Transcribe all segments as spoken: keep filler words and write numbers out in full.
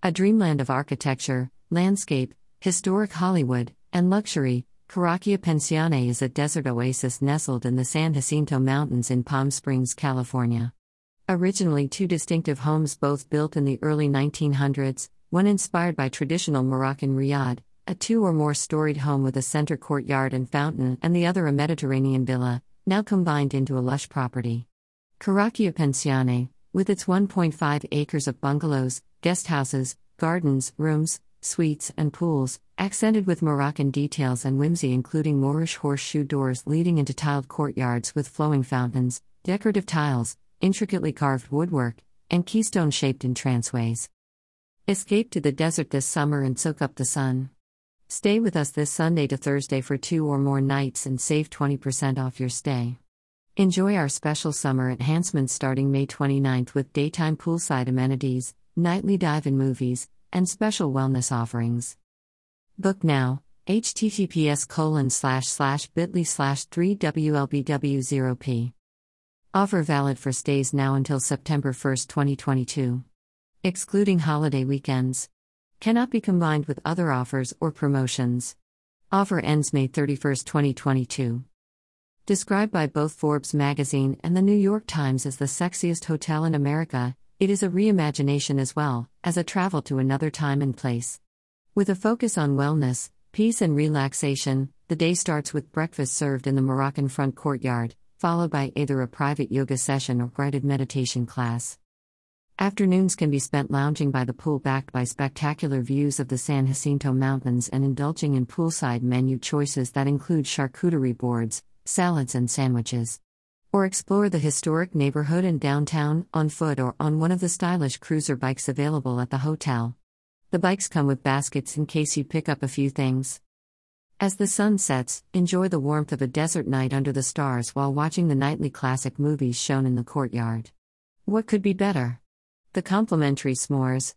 A dreamland of architecture, landscape, historic Hollywood, and luxury, Korakia Pensione is a desert oasis nestled in the San Jacinto Mountains in Palm Springs, California. Originally two distinctive homes, both built in the early nineteen hundreds, one inspired by traditional Moroccan riad, a two- or more-storied home with a center courtyard and fountain, and the other a Mediterranean villa, now combined into a lush property. Korakia Pensione, with its one point five acres of bungalows, guest houses, gardens, rooms, suites, and pools, accented with Moroccan details and whimsy, including Moorish horseshoe doors leading into tiled courtyards with flowing fountains, decorative tiles, intricately carved woodwork, and keystone-shaped entranceways. Escape to the desert this summer and soak up the sun. Stay with us this Sunday to Thursday for two or more nights and save twenty percent off your stay. Enjoy our special summer enhancements starting May twenty-ninth with daytime poolside amenities, nightly dive and movies, and special wellness offerings. Book now, H T T P S colon slash slash bit dot l y slash three W L B W zero P. Offer valid for stays now until September first, twenty twenty-two. Excluding holiday weekends. Cannot be combined with other offers or promotions. Offer ends May thirty-first, twenty twenty-two. Described by both Forbes magazine and the New York Times as the sexiest hotel in America, it is a reimagination as well as a travel to another time and place. With a focus on wellness, peace and relaxation, the day starts with breakfast served in the Moroccan front courtyard, followed by either a private yoga session or guided meditation class. Afternoons can be spent lounging by the pool backed by spectacular views of the San Jacinto Mountains and indulging in poolside menu choices that include charcuterie boards, salads and sandwiches. Or explore the historic neighborhood in downtown, on foot or on one of the stylish cruiser bikes available at the hotel. The bikes come with baskets in case you pick up a few things. As the sun sets, enjoy the warmth of a desert night under the stars while watching the nightly classic movies shown in the courtyard. What could be better? The complimentary s'mores.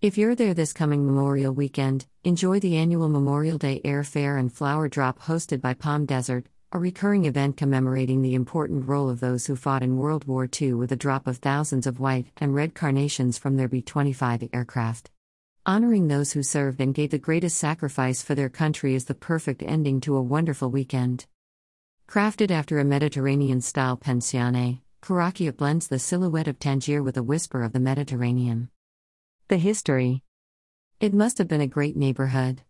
If you're there this coming Memorial Weekend, enjoy the annual Memorial Day airfare and flower drop hosted by Palm Desert, a recurring event commemorating the important role of those who fought in World War Two with a drop of thousands of white and red carnations from their B twenty-five aircraft. Honoring those who served and gave the greatest sacrifice for their country is the perfect ending to a wonderful weekend. Crafted after a Mediterranean-style pensione, Korakia blends the silhouette of Tangier with a whisper of the Mediterranean. The history. It must have been a great neighborhood.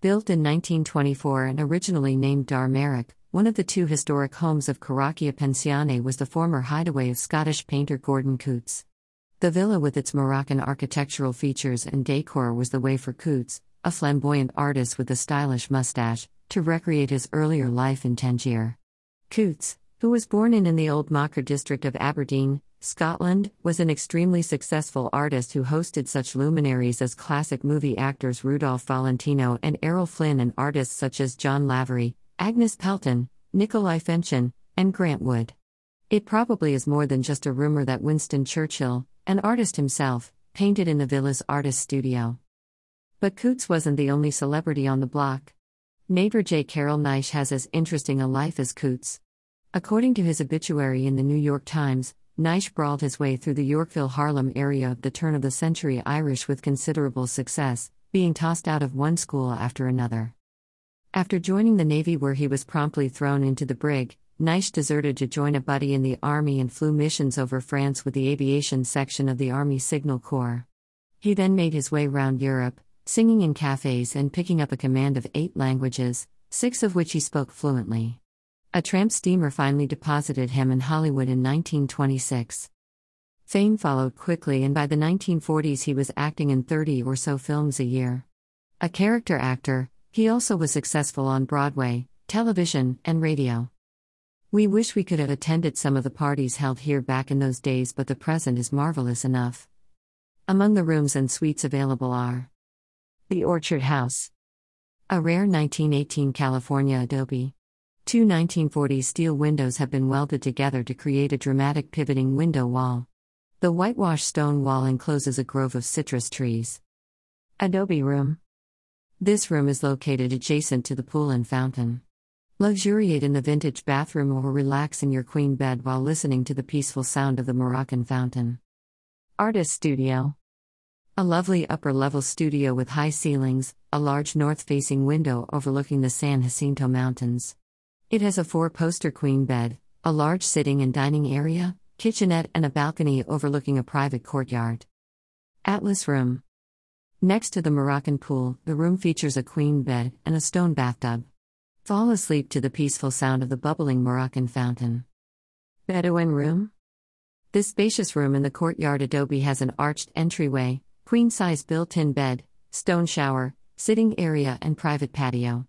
Built in nineteen twenty-four and originally named Dar Merrick, one of the two historic homes of Korakia Pensione was the former hideaway of Scottish painter Gordon Coutts. The villa with its Moroccan architectural features and décor was the way for Coutts, a flamboyant artist with a stylish mustache, to recreate his earlier life in Tangier. Coutts, who was born in, in the Old Mocker district of Aberdeen, Scotland, was an extremely successful artist who hosted such luminaries as classic movie actors Rudolph Valentino and Errol Flynn and artists such as John Lavery, Agnes Pelton, Nicolai Fenchin, and Grant Wood. It probably is more than just a rumor that Winston Churchill, an artist himself, painted in the villa's artist studio. But Coutts wasn't the only celebrity on the block. Neighbor J. Carrol Naish has as interesting a life as Coutts. According to his obituary in the New York Times, Naish brawled his way through the Yorkville-Harlem area of the turn-of-the-century Irish with considerable success, being tossed out of one school after another. After joining the Navy, where he was promptly thrown into the brig, Naish deserted to join a buddy in the Army and flew missions over France with the aviation section of the Army Signal Corps. He then made his way round Europe, singing in cafes and picking up a command of eight languages, six of which he spoke fluently. A tramp steamer finally deposited him in Hollywood in nineteen twenty-six. Fame followed quickly, and by the nineteen forties he was acting in thirty or so films a year. A character actor, he also was successful on Broadway, television, and radio. We wish we could have attended some of the parties held here back in those days, but the present is marvelous enough. Among the rooms and suites available are The Orchard House, a rare nineteen eighteen California adobe. Two nineteen forties steel windows have been welded together to create a dramatic pivoting window wall. The whitewashed stone wall encloses a grove of citrus trees. Adobe Room. This room is located adjacent to the pool and fountain. Luxuriate in the vintage bathroom or relax in your queen bed while listening to the peaceful sound of the Moroccan fountain. Artist Studio. A lovely upper-level studio with high ceilings, a large north-facing window overlooking the San Jacinto Mountains. It has a four-poster queen bed, a large sitting and dining area, kitchenette and a balcony overlooking a private courtyard. Atlas Room. Next to the Moroccan pool, the room features a queen bed and a stone bathtub. Fall asleep to the peaceful sound of the bubbling Moroccan fountain. Bedouin Room. This spacious room in the courtyard adobe has an arched entryway, queen-size built-in bed, stone shower, sitting area and private patio.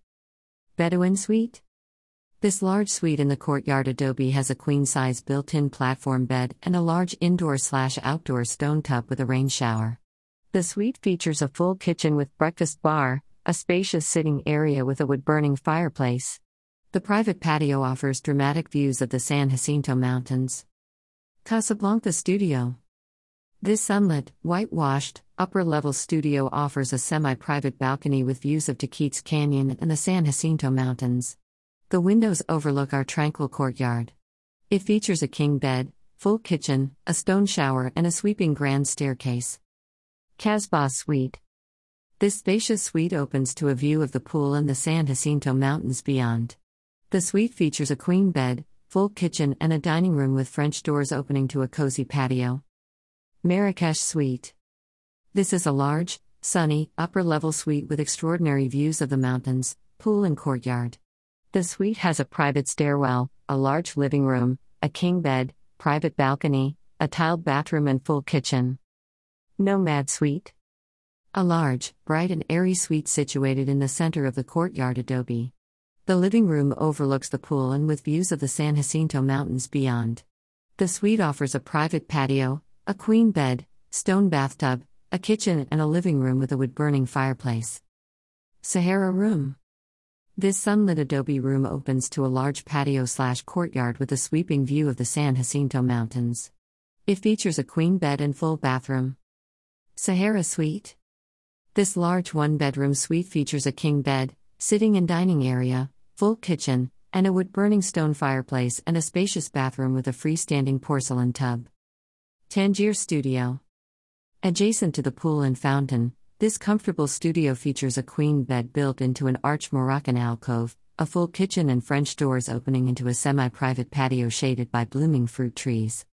Bedouin Suite. This large suite in the courtyard adobe has a queen-size built-in platform bed and a large indoor-slash-outdoor stone tub with a rain shower. The suite features a full kitchen with breakfast bar, a spacious sitting area with a wood-burning fireplace. The private patio offers dramatic views of the San Jacinto Mountains. Casablanca Studio. This sunlit, whitewashed, upper-level studio offers a semi-private balcony with views of Taquitos Canyon and the San Jacinto Mountains. The windows overlook our tranquil courtyard. It features a king bed, full kitchen, a stone shower and a sweeping grand staircase. Casbah Suite. This spacious suite opens to a view of the pool and the San Jacinto Mountains beyond. The suite features a queen bed, full kitchen and a dining room with French doors opening to a cozy patio. Marrakesh Suite. This is a large, sunny, upper-level suite with extraordinary views of the mountains, pool and courtyard. The suite has a private stairwell, a large living room, a king bed, private balcony, a tiled bathroom and full kitchen. Nomad Suite. A large, bright and airy suite situated in the center of the courtyard adobe. The living room overlooks the pool and with views of the San Jacinto Mountains beyond. The suite offers a private patio, a queen bed, stone bathtub, a kitchen and a living room with a wood-burning fireplace. Sahara Room. This sunlit adobe room opens to a large patio-slash-courtyard with a sweeping view of the San Jacinto Mountains. It features a queen bed and full bathroom. Sahara Suite. This large one-bedroom suite features a king bed, sitting and dining area, full kitchen, and a wood-burning stone fireplace and a spacious bathroom with a freestanding porcelain tub. Tangier Studio. Adjacent to the pool and fountain, this comfortable studio features a queen bed built into an arched Moroccan alcove, a full kitchen and French doors opening into a semi-private patio shaded by blooming fruit trees.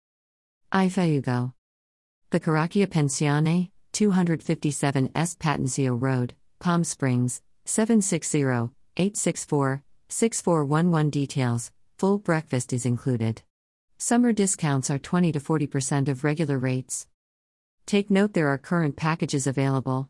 Ifayugo. The Korakia Pensione, two fifty-seven East Patencio Road, Palm Springs, seven six zero, eight six four, six four one one. Details, full breakfast is included. Summer discounts are twenty to forty percent of regular rates. Take note there are current packages available.